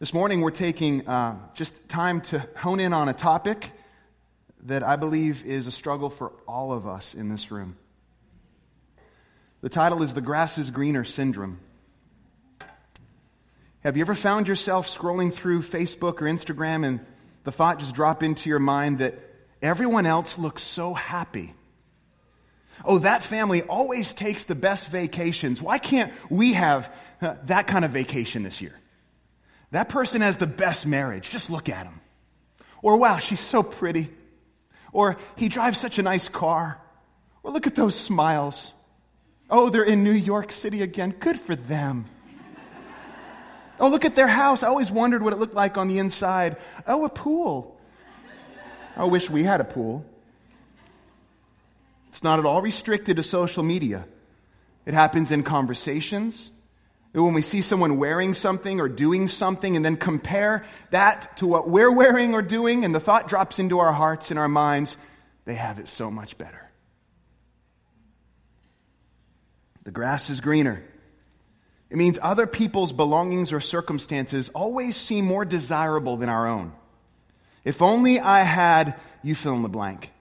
This morning we're taking just time to hone in on a topic that I believe is a struggle for all of us in this room. The title is The Grass is Greener Syndrome. Have you ever found yourself scrolling through Facebook or Instagram and the thought just drop into your mind that everyone else looks so happy? Oh, that family always takes the best vacations. Why can't we have that kind of vacation this year? That person has the best marriage. Just look at him. Or, wow, she's so pretty. Or, he drives such a nice car. Or, look at those smiles. Oh, they're in New York City again. Good for them. Oh, look at their house. I always wondered what it looked like on the inside. Oh, a pool. I wish we had a pool. It's not at all restricted to social media. It happens in conversations. When we see someone wearing something or doing something and then compare that to what we're wearing or doing, and the thought drops into our hearts and our minds, they have it so much better. The grass is greener. It means other people's belongings or circumstances always seem more desirable than our own. If only I had, you fill in the blank.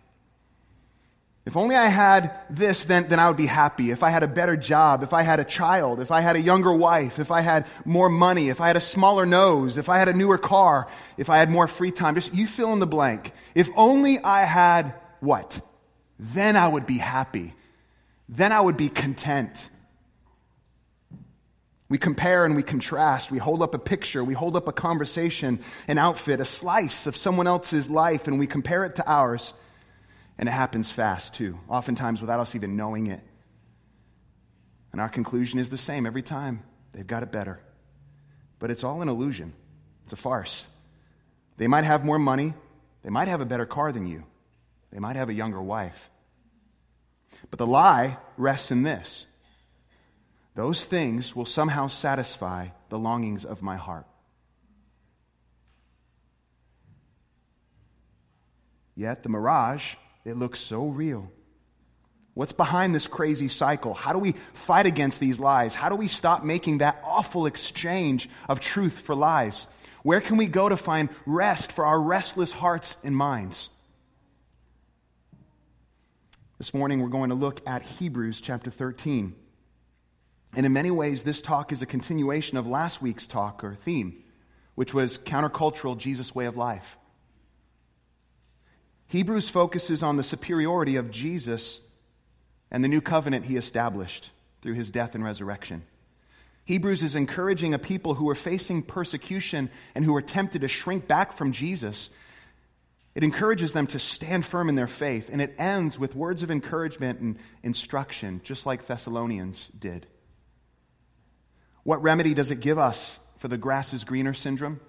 If only I had this, then I would be happy. If I had a better job, if I had a child, if I had a younger wife, if I had more money, if I had a smaller nose, if I had a newer car, if I had more free time, just you fill in the blank. If only I had what? Then I would be happy. Then I would be content. We compare and we contrast. We hold up a picture. We hold up a conversation, an outfit, a slice of someone else's life, and we compare it to ours. And it happens fast, too, oftentimes without us even knowing it. And our conclusion is the same every time. They've got it better. But it's all an illusion. It's a farce. They might have more money. They might have a better car than you. They might have a younger wife. But the lie rests in this. Those things will somehow satisfy the longings of my heart. Yet the mirage, it looks so real. What's behind this crazy cycle? How do we fight against these lies? How do we stop making that awful exchange of truth for lies? Where can we go to find rest for our restless hearts and minds? This morning we're going to look at Hebrews chapter 13. And in many ways this talk is a continuation of last week's talk or theme, which was countercultural Jesus' way of life. Hebrews focuses on the superiority of Jesus and the new covenant he established through his death and resurrection. Hebrews is encouraging a people who are facing persecution and who are tempted to shrink back from Jesus. It encourages them to stand firm in their faith, and it ends with words of encouragement and instruction, just like Thessalonians did. What remedy does it give us for the grass is greener syndrome?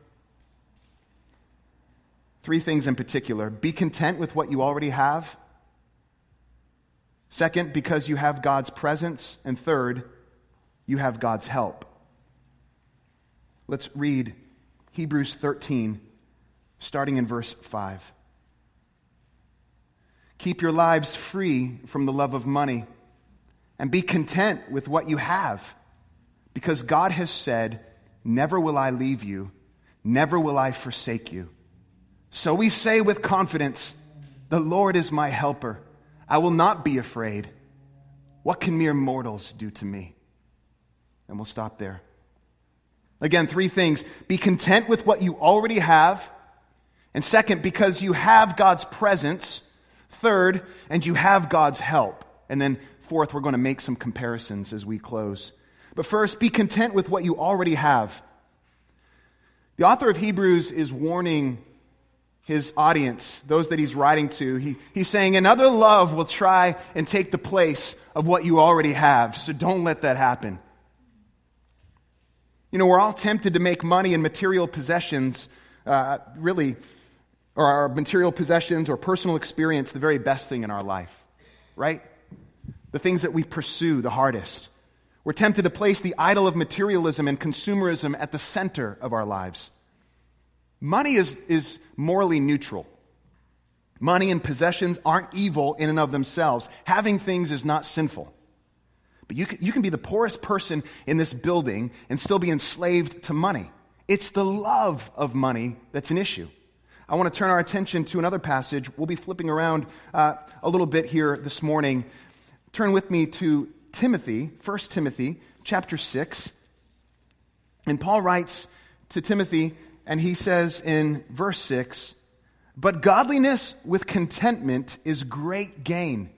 Three things in particular. Be content with what you already have. Second, because you have God's presence. And third, you have God's help. Let's read Hebrews 13, starting in verse 5. Keep your lives free from the love of money, and be content with what you have, because God has said, "Never will I leave you, never will I forsake you." So we say with confidence, "The Lord is my helper. I will not be afraid. What can mere mortals do to me?" And we'll stop there. Again, three things. Be content with what you already have. And second, because you have God's presence. Third, and you have God's help. And then fourth, we're going to make some comparisons as we close. But first, be content with what you already have. The author of Hebrews is warning his audience, those that he's writing to. He's saying another love will try and take the place of what you already have. So don't let that happen. You know, we're all tempted to make money and material possessions, or our material possessions or personal experience the very best thing in our life, right? The things that we pursue the hardest. We're tempted to place the idol of materialism and consumerism at the center of our lives. Money is morally neutral. Money and possessions aren't evil in and of themselves. Having things is not sinful. But you can be the poorest person in this building and still be enslaved to money. It's the love of money that's an issue. I want to turn our attention to another passage. We'll be flipping around a little bit here this morning. Turn with me to Timothy, 1 Timothy chapter 6. And Paul writes to Timothy, and he says in verse 6, "But godliness with contentment is great gain.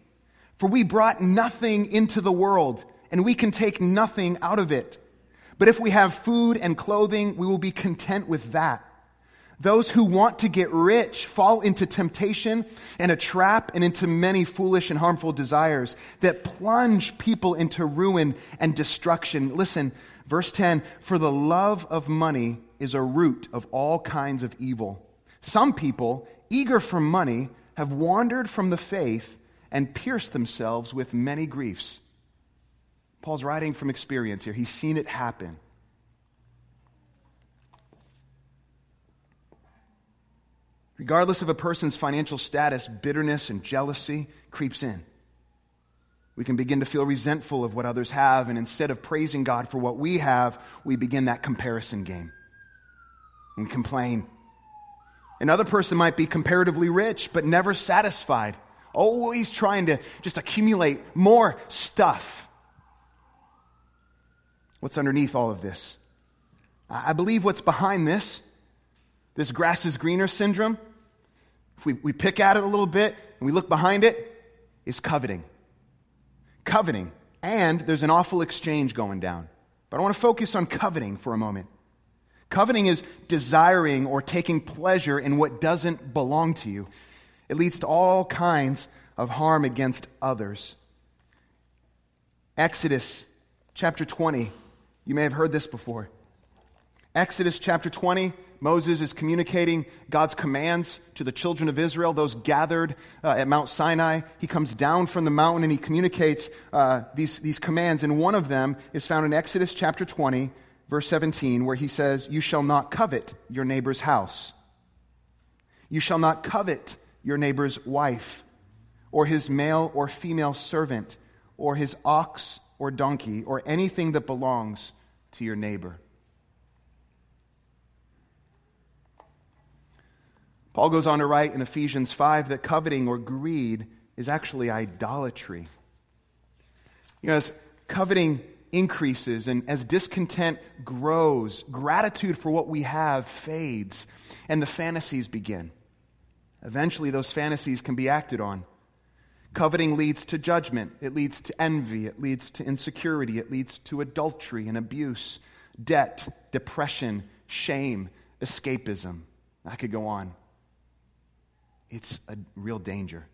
For we brought nothing into the world, and we can take nothing out of it. But if we have food and clothing, we will be content with that. Those who want to get rich fall into temptation and a trap and into many foolish and harmful desires that plunge people into ruin and destruction." Listen, verse 10, "For the love of money is a root of all kinds of evil. Some people, eager for money, have wandered from the faith and pierced themselves with many griefs." Paul's writing from experience here. He's seen it happen. Regardless of a person's financial status, bitterness and jealousy creeps in. We can begin to feel resentful of what others have, and instead of praising God for what we have, we begin that comparison game and complain. Another person might be comparatively rich, but never satisfied, always trying to just accumulate more stuff. What's underneath all of this? I believe what's behind this grass is greener syndrome, if we pick at it a little bit and we look behind it, is coveting. Coveting. And there's an awful exchange going down. But I want to focus on coveting for a moment. Coveting is desiring or taking pleasure in what doesn't belong to you. It leads to all kinds of harm against others. Exodus chapter 20. You may have heard this before. Exodus chapter 20. Moses is communicating God's commands to the children of Israel, those gathered at Mount Sinai. He comes down from the mountain and he communicates these commands. And one of them is found in Exodus chapter 20, verse 17, where he says, "You shall not covet your neighbor's house. You shall not covet your neighbor's wife, or his male or female servant, or his ox or donkey, or anything that belongs to your neighbor." Paul goes on to write in Ephesians 5 that coveting or greed is actually idolatry. You know, as coveting increases and as discontent grows, gratitude for what we have fades and the fantasies begin. Eventually, those fantasies can be acted on. Coveting leads to judgment. It leads to envy. It leads to insecurity. It leads to adultery and abuse, debt, depression, shame, escapism. I could go on. It's a real danger.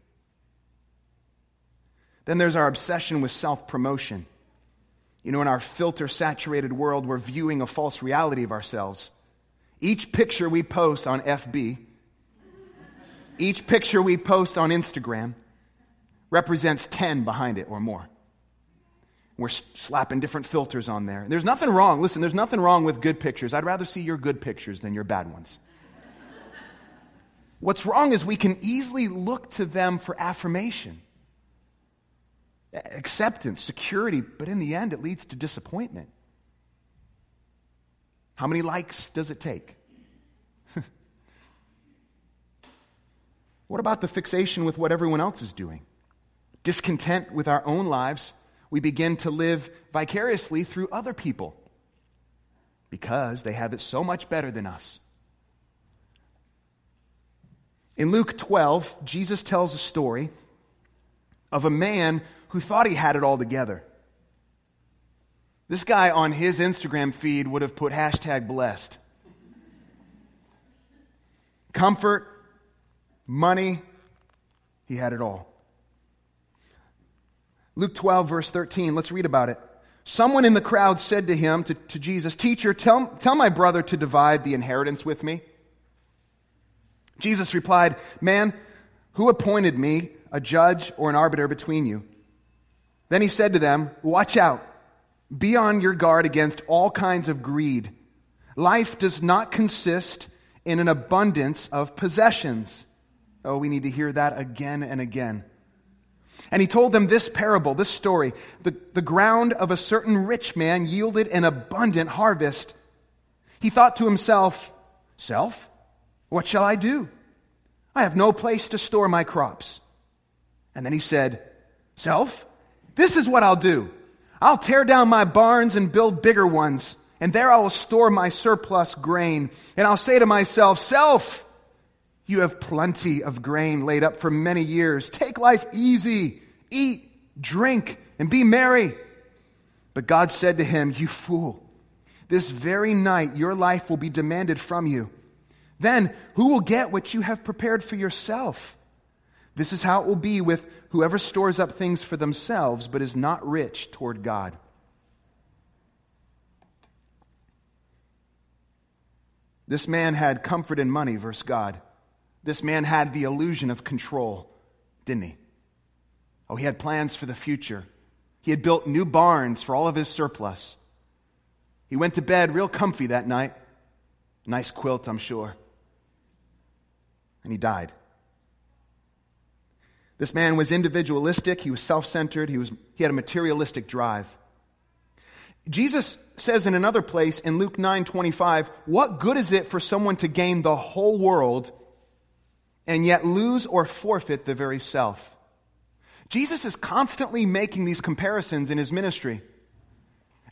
Then there's our obsession with self-promotion. You know, in our filter-saturated world, we're viewing a false reality of ourselves. Each picture we post on FB, each picture we post on Instagram represents 10 behind it or more. We're slapping different filters on there. There's nothing wrong. Listen, there's nothing wrong with good pictures. I'd rather see your good pictures than your bad ones. What's wrong is we can easily look to them for affirmation, acceptance, security, but in the end it leads to disappointment. How many likes does it take? What about the fixation with what everyone else is doing? Discontent with our own lives, we begin to live vicariously through other people because they have it so much better than us. In Luke 12, Jesus tells a story of a man who thought he had it all together. This guy on his Instagram feed would have put #blessed. Comfort, money, he had it all. Luke 12, verse 13, let's read about it. "Someone in the crowd said to him, to Jesus, 'Teacher, tell my brother to divide the inheritance with me.' Jesus replied, 'Man, who appointed me a judge or an arbiter between you?' Then he said to them, 'Watch out. Be on your guard against all kinds of greed. Life does not consist in an abundance of possessions.'" Oh, we need to hear that again and again. "And he told them this parable," this story, the ground of a certain rich man yielded an abundant harvest. He thought to himself, "Self, what shall I do? I have no place to store my crops." And then he said, "Self, this is what I'll do. I'll tear down my barns and build bigger ones, and there I will store my surplus grain. And I'll say to myself, 'Self, you have plenty of grain laid up for many years. Take life easy, eat, drink, and be merry.'" But God said to him, "You fool, this very night your life will be demanded from you. Then who will get what you have prepared for yourself? This is how it will be with whoever stores up things for themselves but is not rich toward God." This man had comfort in money versus God. This man had the illusion of control, didn't he? Oh, he had plans for the future. He had built new barns for all of his surplus. He went to bed real comfy that night. Nice quilt, I'm sure. And he died. This man was individualistic. He was self-centered. He had a materialistic drive. Jesus says in another place in Luke 9:25, "What good is it for someone to gain the whole world and yet lose or forfeit the very self?" Jesus is constantly making these comparisons in his ministry.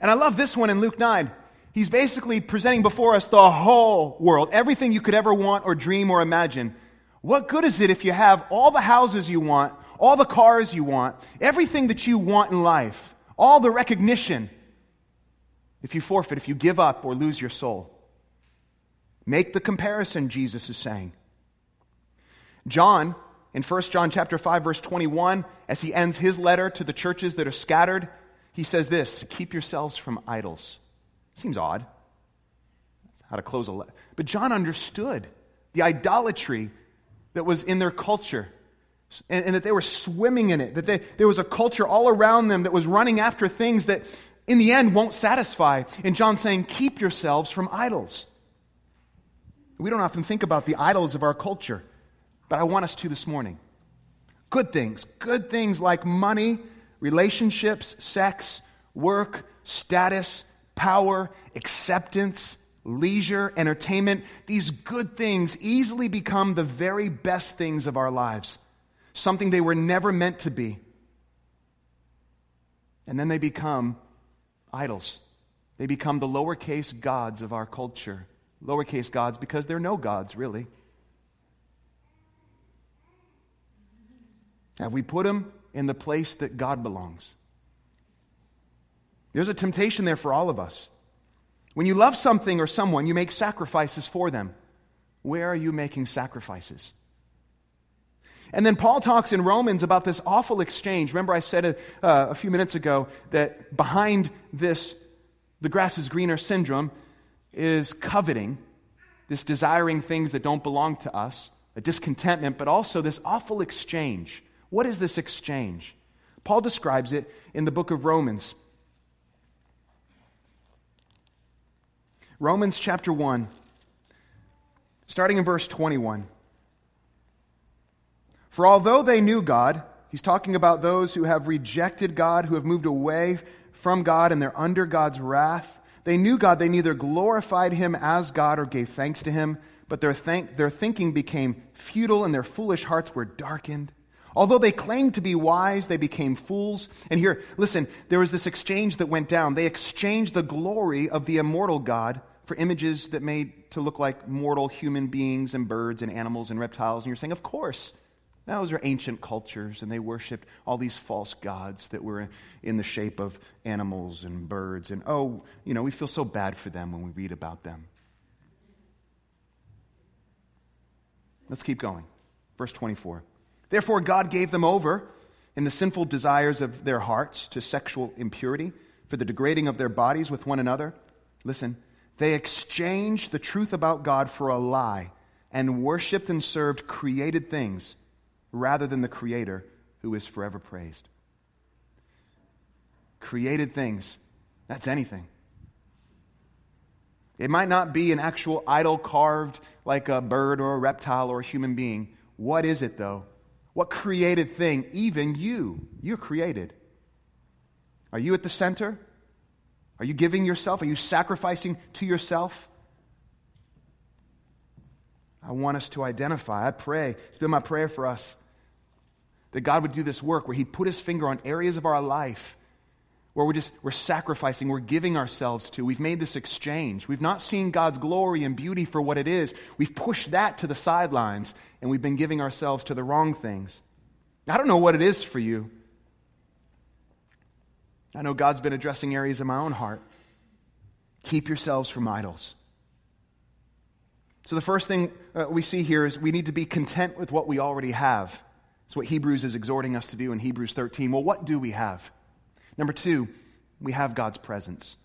And I love this one in Luke 9. He's basically presenting before us the whole world, everything you could ever want or dream or imagine. What good is it if you have all the houses you want, all the cars you want, everything that you want in life, all the recognition, if you forfeit, if you give up or lose your soul? Make the comparison, Jesus is saying. John, in 1 John chapter 5, verse 21, as he ends his letter to the churches that are scattered, he says this, "Keep yourselves from idols." Seems odd. That's how to close a letter. But John understood the idolatry that was in their culture and that they were swimming in it, that there was a culture all around them that was running after things that in the end won't satisfy. And John's saying, keep yourselves from idols. We don't often think about the idols of our culture, but I want us to this morning. Good things like money, relationships, sex, work, status, power, acceptance, leisure, entertainment. These good things easily become the very best things of our lives, something they were never meant to be. And then they become idols. They become the lowercase gods of our culture. Lowercase gods because they're no gods, really. Have we put them in the place that God belongs? There's a temptation there for all of us. When you love something or someone, you make sacrifices for them. Where are you making sacrifices? And then Paul talks in Romans about this awful exchange. Remember I said a few minutes ago that behind this, the grass is greener syndrome, is coveting, this desiring things that don't belong to us, a discontentment, but also this awful exchange. What is this exchange? Paul describes it in the book of Romans. Romans chapter 1, starting in verse 21. "For although they knew God," he's talking about those who have rejected God, who have moved away from God, and they're under God's wrath. "They knew God, they neither glorified him as God or gave thanks to him, but their thinking became futile and their foolish hearts were darkened. Although they claimed to be wise, they became fools." And here, listen, there was this exchange that went down. They exchanged the glory of the immortal God for images that made to look like mortal human beings and birds and animals and reptiles. And you're saying, of course, those are ancient cultures, and they worshipped all these false gods that were in the shape of animals and birds. And we feel so bad for them when we read about them. Let's keep going. Verse 24. "Therefore God gave them over in the sinful desires of their hearts to sexual impurity, for the degrading of their bodies with one another." Listen, "they exchanged the truth about God for a lie and worshipped and served created things rather than the Creator, who is forever praised." Created things, that's anything. It might not be an actual idol carved like a bird or a reptile or a human being. What is it, though? What created thing? Even you. You're created. Are you at the center? Are you giving yourself? Are you sacrificing to yourself? I want us to identify. I pray, it's been my prayer for us, that God would do this work where he'd put his finger on areas of our life where we're sacrificing, we're giving ourselves to. We've made this exchange. We've not seen God's glory and beauty for what it is. We've pushed that to the sidelines, and we've been giving ourselves to the wrong things. I don't know what it is for you. I know God's been addressing areas in my own heart. Keep yourselves from idols. So the first thing we see here is we need to be content with what we already have. It's what Hebrews is exhorting us to do in Hebrews 13. Well, what do we have? Number two, we have God's presence.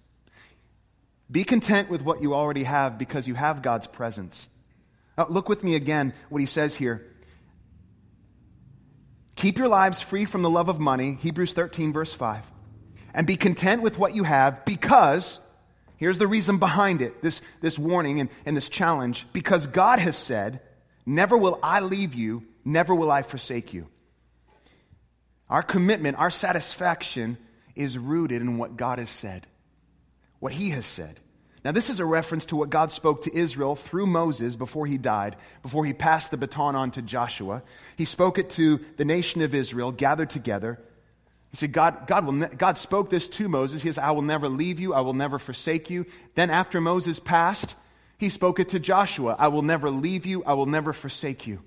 Be content with what you already have because you have God's presence. Now, look with me again what he says here. Keep your lives free from the love of money, Hebrews 13, verse 5. And be content with what you have because, here's the reason behind it, this warning and this challenge, because God has said, never will I leave you, never will I forsake you. Our commitment, our satisfaction is rooted in what God has said, what he has said. Now, this is a reference to what God spoke to Israel through Moses before he died, before he passed the baton on to Joshua. He spoke it to the nation of Israel gathered together. He said, God spoke this to Moses. He says, I will never leave you. I will never forsake you. Then after Moses passed, he spoke it to Joshua. I will never leave you. I will never forsake you.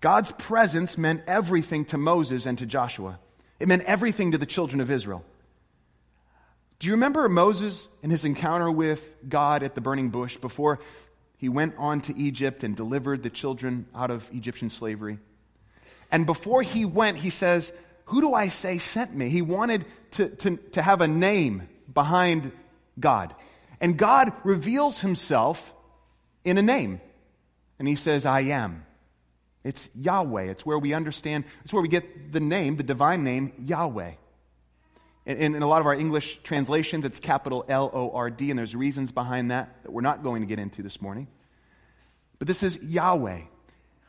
God's presence meant everything to Moses and to Joshua. It meant everything to the children of Israel. Do you remember Moses and his encounter with God at the burning bush before he went on to Egypt and delivered the children out of Egyptian slavery? And before he went, he says, who do I say sent me? He wanted to have a name behind God. And God reveals himself in a name. And he says, I am. It's Yahweh. It's where we understand, it's where we get the name, the divine name, Yahweh. In a lot of our English translations, it's capital L-O-R-D, and there's reasons behind that we're not going to get into this morning. But this is Yahweh.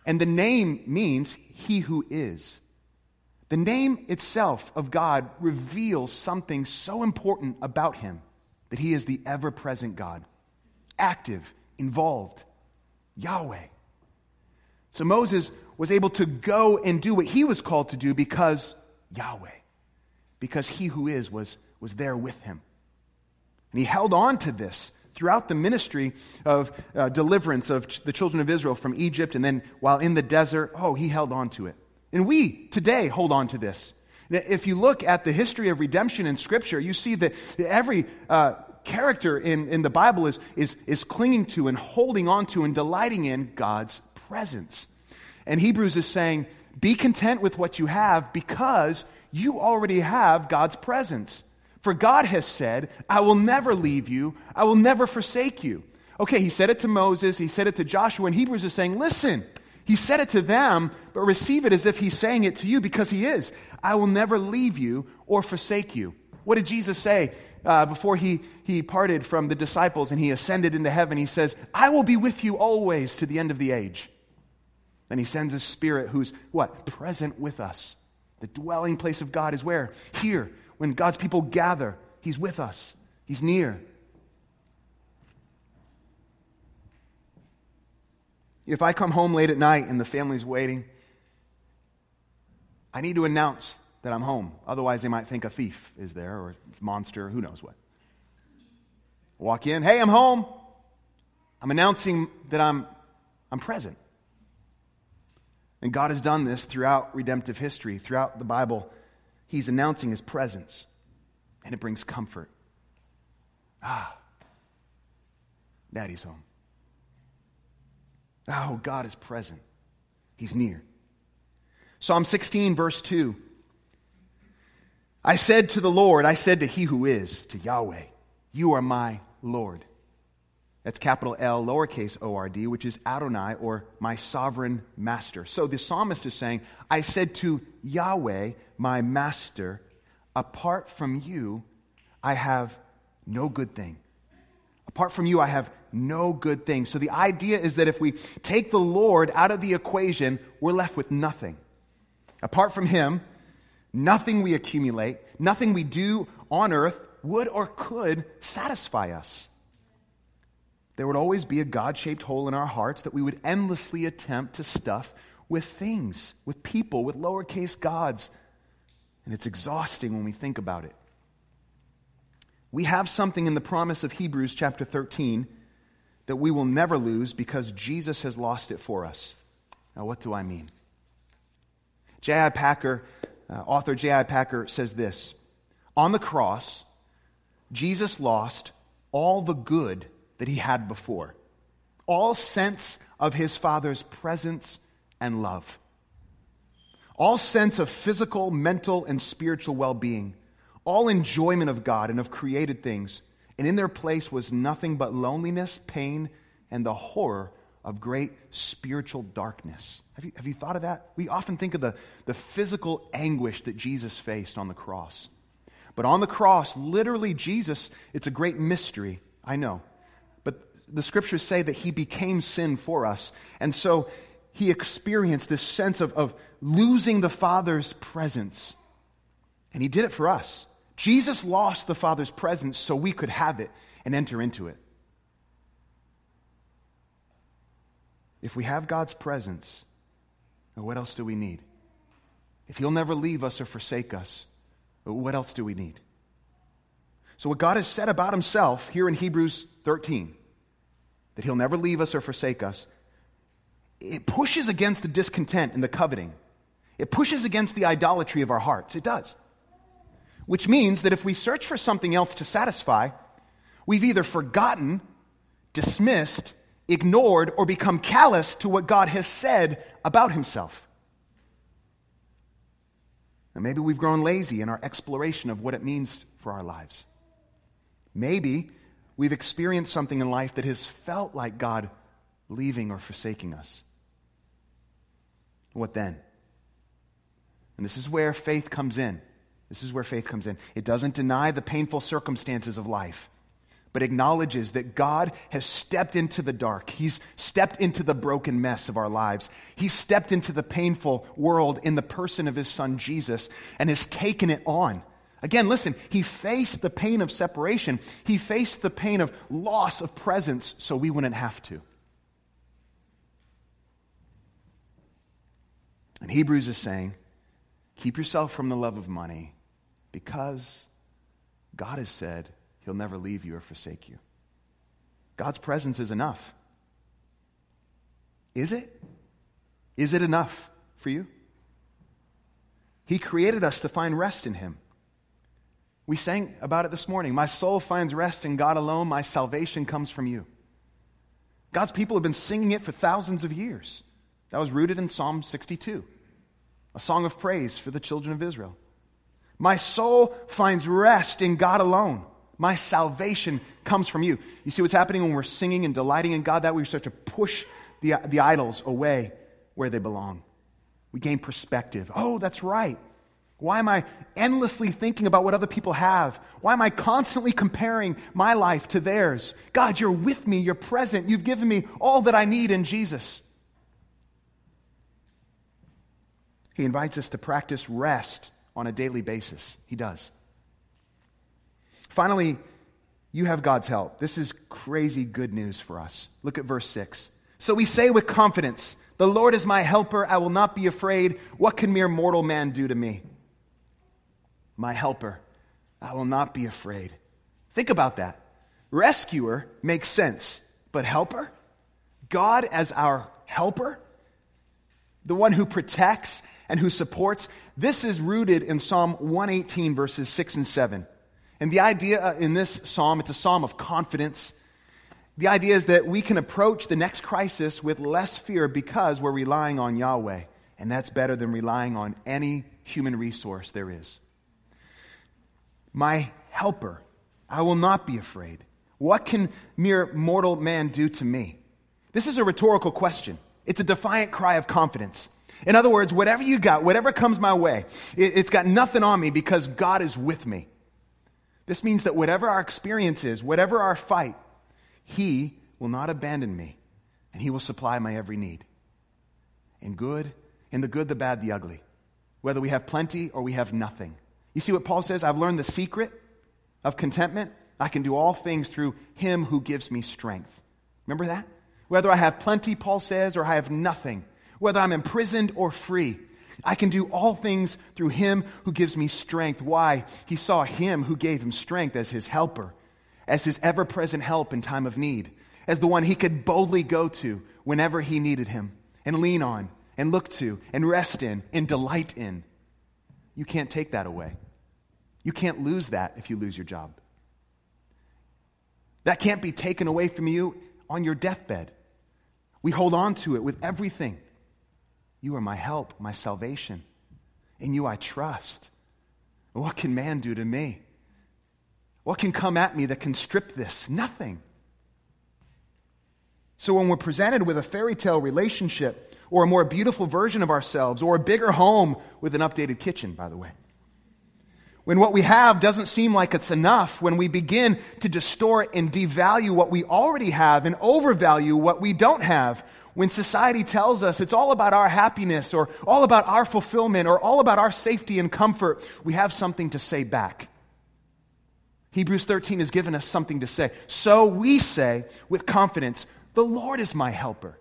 And the name means he who is. The name itself of God reveals something so important about him, that he is the ever-present God, active, involved, Yahweh. So Moses was able to go and do what he was called to do because Yahweh, because he who is was there with him. And he held on to this throughout the ministry of deliverance of the children of Israel from Egypt, and then while in the desert, he held on to it. And we today hold on to this. If you look at the history of redemption in Scripture, you see that every character in the Bible is clinging to and holding on to and delighting in God's presence. And Hebrews is saying, be content with what you have because you already have God's presence. For God has said, I will never leave you, I will never forsake you. Okay, he said it to Moses, he said it to Joshua, and Hebrews is saying, listen, he said it to them, but receive it as if he's saying it to you because he is. I will never leave you or forsake you. What did Jesus say before he parted from the disciples and he ascended into heaven? He says, I will be with you always to the end of the age. And he sends a Spirit who's, what? Present with us. The dwelling place of God is where? Here. When God's people gather, he's with us. He's near. If I come home late at night and the family's waiting, I need to announce that I'm home. Otherwise, they might think a thief is there or a monster, who knows what. Walk in, hey, I'm home. I'm announcing that I'm present. And God has done this throughout redemptive history, throughout the Bible. He's announcing his presence, and it brings comfort. Ah, Daddy's home. Oh, God is present. He's near. Psalm 16, verse 2. I said to the Lord, I said to he who is, to Yahweh, you are my Lord. That's capital L, lowercase O-R-D, which is Adonai, or my sovereign master. So the psalmist is saying, I said to Yahweh, my master, apart from you, I have no good thing. Apart from you, I have no good thing. So the idea is that if we take the Lord out of the equation, we're left with nothing. Apart from him, nothing we accumulate, nothing we do on earth would or could satisfy us. There would always be a God-shaped hole in our hearts that we would endlessly attempt to stuff with things, with people, with lowercase gods. And it's exhausting when we think about it. We have something in the promise of Hebrews chapter 13 that we will never lose because Jesus has lost it for us. Now, what do I mean? Author J.I. Packer says this: on the cross, Jesus lost all the good that he had before, all sense of his Father's presence and love, all sense of physical, mental, and spiritual well-being, all enjoyment of God and of created things, and in their place was nothing but loneliness, pain, and the horror of great spiritual darkness. Have you thought of that? We often think of the physical anguish that Jesus faced on the cross. But on the cross, literally Jesus, it's a great mystery, I know. But the scriptures say that he became sin for us. And so he experienced this sense of losing the Father's presence. And he did it for us. Jesus lost the Father's presence so we could have it and enter into it. If we have God's presence, what else do we need? If he'll never leave us or forsake us, what else do we need? So what God has said about himself here in Hebrews 13, that he'll never leave us or forsake us, it pushes against the discontent and the coveting. It pushes against the idolatry of our hearts. It does. Which means that if we search for something else to satisfy, we've either forgotten, dismissed, ignored, or become callous to what God has said about himself. And maybe we've grown lazy in our exploration of what it means for our lives. Maybe we've experienced something in life that has felt like God leaving or forsaking us. What then? And this is where faith comes in. It doesn't deny the painful circumstances of life, but acknowledges that God has stepped into the dark. He's stepped into the broken mess of our lives. He's stepped into the painful world in the person of his Son Jesus and has taken it on. Again, listen, he faced the pain of separation. He faced the pain of loss of presence so we wouldn't have to. And Hebrews is saying, keep yourself from the love of money because God has said he'll never leave you or forsake you. God's presence is enough. Is it? Is it enough for you? He created us to find rest in him. We sang about it this morning. My soul finds rest in God alone. My salvation comes from you. God's people have been singing it for thousands of years. That was rooted in Psalm 62. A song of praise for the children of Israel. My soul finds rest in God alone. My salvation comes from you. You see what's happening when we're singing and delighting in God? That we start to push the idols away where they belong. We gain perspective. Oh, that's right. Why am I endlessly thinking about what other people have? Why am I constantly comparing my life to theirs? God, you're with me. You're present. You've given me all that I need in Jesus. He invites us to practice rest on a daily basis. He does. Finally, you have God's help. This is crazy good news for us. Look at verse 6. So we say with confidence, the Lord is my helper. I will not be afraid. What can mere mortal man do to me? My helper. I will not be afraid. Think about that. Rescuer makes sense, but helper? God as our helper? The one who protects and who supports. This is rooted in Psalm 118, verses 6 and 7. And the idea in this psalm, it's a psalm of confidence. The idea is that we can approach the next crisis with less fear because we're relying on Yahweh. And that's better than relying on any human resource there is. My helper, I will not be afraid. What can mere mortal man do to me? This is a rhetorical question. It's a defiant cry of confidence. In other words, whatever you got, whatever comes my way, it's got nothing on me because God is with me. This means that whatever our experience is, whatever our fight, he will not abandon me, and he will supply my every need. In the good, the bad, the ugly. Whether we have plenty or we have nothing. You see what Paul says? I've learned the secret of contentment. I can do all things through him who gives me strength. Remember that? Whether I have plenty, Paul says, or I have nothing, whether I'm imprisoned or free, I can do all things through him who gives me strength. Why? He saw him who gave him strength as his helper, as his ever-present help in time of need, as the one he could boldly go to whenever he needed him and lean on and look to and rest in and delight in. You can't take that away. You can't lose that if you lose your job. That can't be taken away from you on your deathbed. We hold on to it with everything. You are my help, my salvation. In you I trust. What can man do to me? What can come at me that can strip this? Nothing. So when we're presented with a fairy tale relationship or a more beautiful version of ourselves or a bigger home with an updated kitchen, by the way, when what we have doesn't seem like it's enough, when we begin to distort and devalue what we already have and overvalue what we don't have, when society tells us it's all about our happiness or all about our fulfillment or all about our safety and comfort, we have something to say back. Hebrews 13 has given us something to say. So we say with confidence, the Lord is my helper.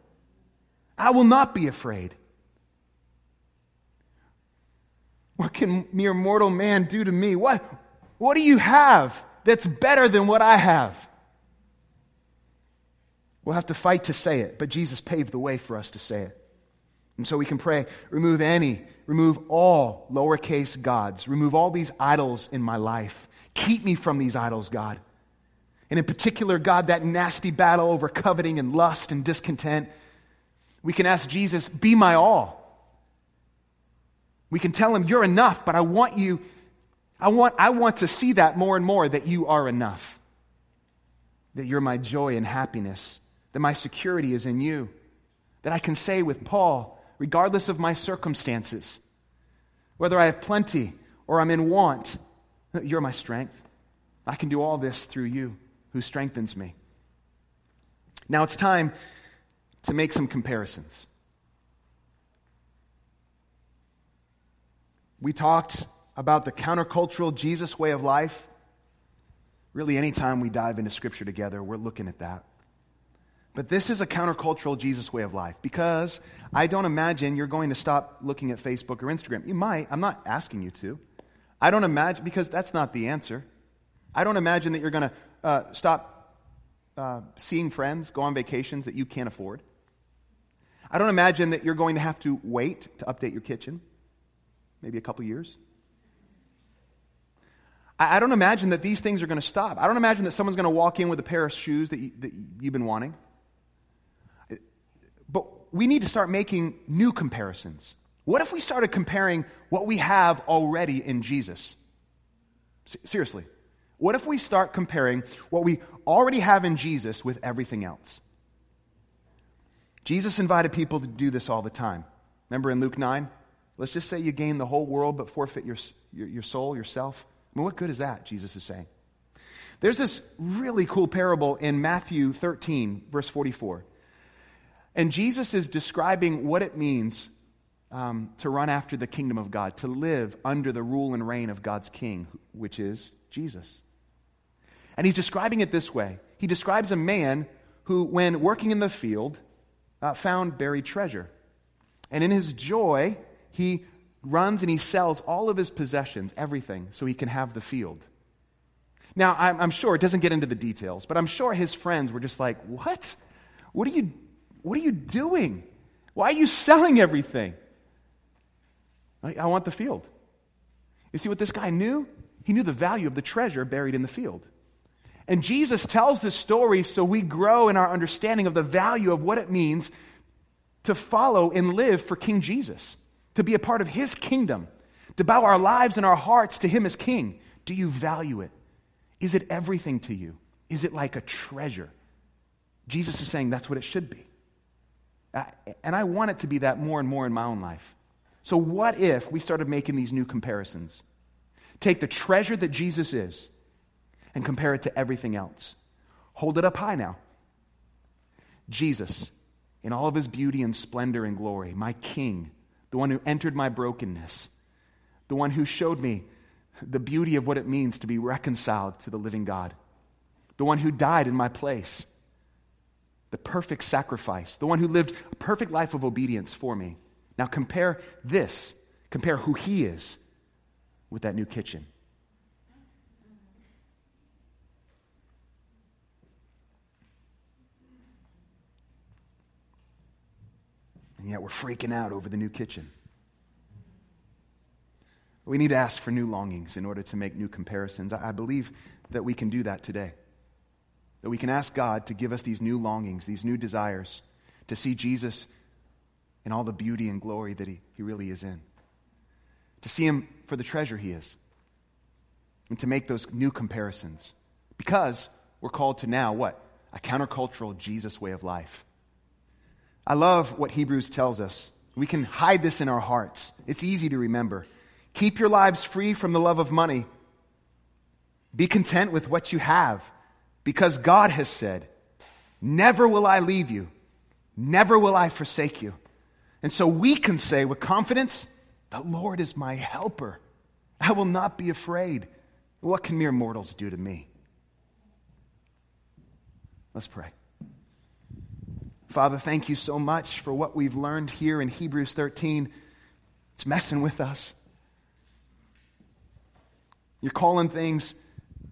I will not be afraid. What can mere mortal man do to me? What do you have that's better than what I have? We'll have to fight to say it, but Jesus paved the way for us to say it. And so we can pray, remove all lowercase gods. Remove all these idols in my life. Keep me from these idols, God. And in particular, God, that nasty battle over coveting and lust and discontent. We can ask Jesus, be my all. We can tell him, you're enough, but I want to see that more and more, that you are enough, that you're my joy and happiness, that my security is in you, that I can say with Paul, regardless of my circumstances, whether I have plenty or I'm in want, you're my strength. I can do all this through you who strengthens me. Now it's time to make some comparisons. We talked about the countercultural Jesus way of life. Really, anytime we dive into Scripture together, we're looking at that. But this is a countercultural Jesus way of life, because I don't imagine you're going to stop looking at Facebook or Instagram. You might. I'm not asking you to. I don't imagine, because that's not the answer. I don't imagine that you're going to stop seeing friends, go on vacations that you can't afford. I don't imagine that you're going to have to wait to update your kitchen. Maybe a couple years. I don't imagine that these things are going to stop. I don't imagine that someone's going to walk in with a pair of shoes that you've been wanting. But we need to start making new comparisons. What if we started comparing what we have already in Jesus? Seriously. What if we start comparing what we already have in Jesus with everything else? Jesus invited people to do this all the time. Remember in Luke 9? Let's just say you gain the whole world but forfeit your soul, yourself. I mean, what good is that, Jesus is saying? There's this really cool parable in Matthew 13, verse 44. And Jesus is describing what it means to run after the kingdom of God, to live under the rule and reign of God's king, which is Jesus. And he's describing it this way. He describes a man who, when working in the field, found buried treasure. And in his joy, he runs and he sells all of his possessions, everything, so he can have the field. Now, I'm sure it doesn't get into the details, but I'm sure his friends were just like, what? What are you doing? Why are you selling everything? I want the field. You see what this guy knew? He knew the value of the treasure buried in the field. And Jesus tells this story so we grow in our understanding of the value of what it means to follow and live for King Jesus, to be a part of his kingdom, to bow our lives and our hearts to him as king. Do you value it? Is it everything to you? Is it like a treasure? Jesus is saying that's what it should be. And I want it to be that more and more in my own life. So what if we started making these new comparisons? Take the treasure that Jesus is and compare it to everything else. Hold it up high now. Jesus, in all of his beauty and splendor and glory, my king, the one who entered my brokenness, the one who showed me the beauty of what it means to be reconciled to the living God, the one who died in my place, the perfect sacrifice, the one who lived a perfect life of obedience for me. Now compare this, compare who he is with that new kitchen. And yet we're freaking out over the new kitchen. We need to ask for new longings in order to make new comparisons. I believe that we can do that today. That we can ask God to give us these new longings, these new desires, to see Jesus in all the beauty and glory that he really is in. To see him for the treasure he is. And to make those new comparisons. Because we're called to now what? A countercultural Jesus way of life. I love what Hebrews tells us. We can hide this in our hearts. It's easy to remember. Keep your lives free from the love of money. Be content with what you have, because God has said, never will I leave you, never will I forsake you. And so we can say with confidence, the Lord is my helper. I will not be afraid. What can mere mortals do to me? Let's pray. Father, thank you so much for what we've learned here in Hebrews 13. It's messing with us. You're calling things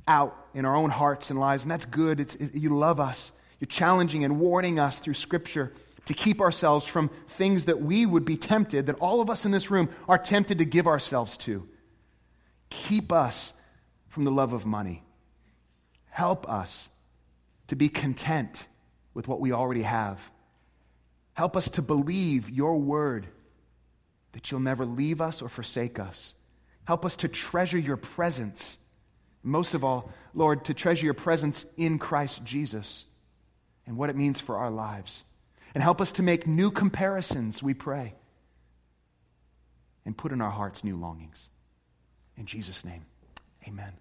out in our own hearts and lives, and that's good. You love us. You're challenging and warning us through Scripture to keep ourselves from things that we would be tempted, that all of us in this room are tempted to give ourselves to. Keep us from the love of money. Help us to be content with what we already have. Help us to believe your word, that you'll never leave us or forsake us. Help us to treasure your presence. Most of all, Lord, to treasure your presence in Christ Jesus and what it means for our lives. And help us to make new comparisons, we pray, and put in our hearts new longings. In Jesus' name, amen.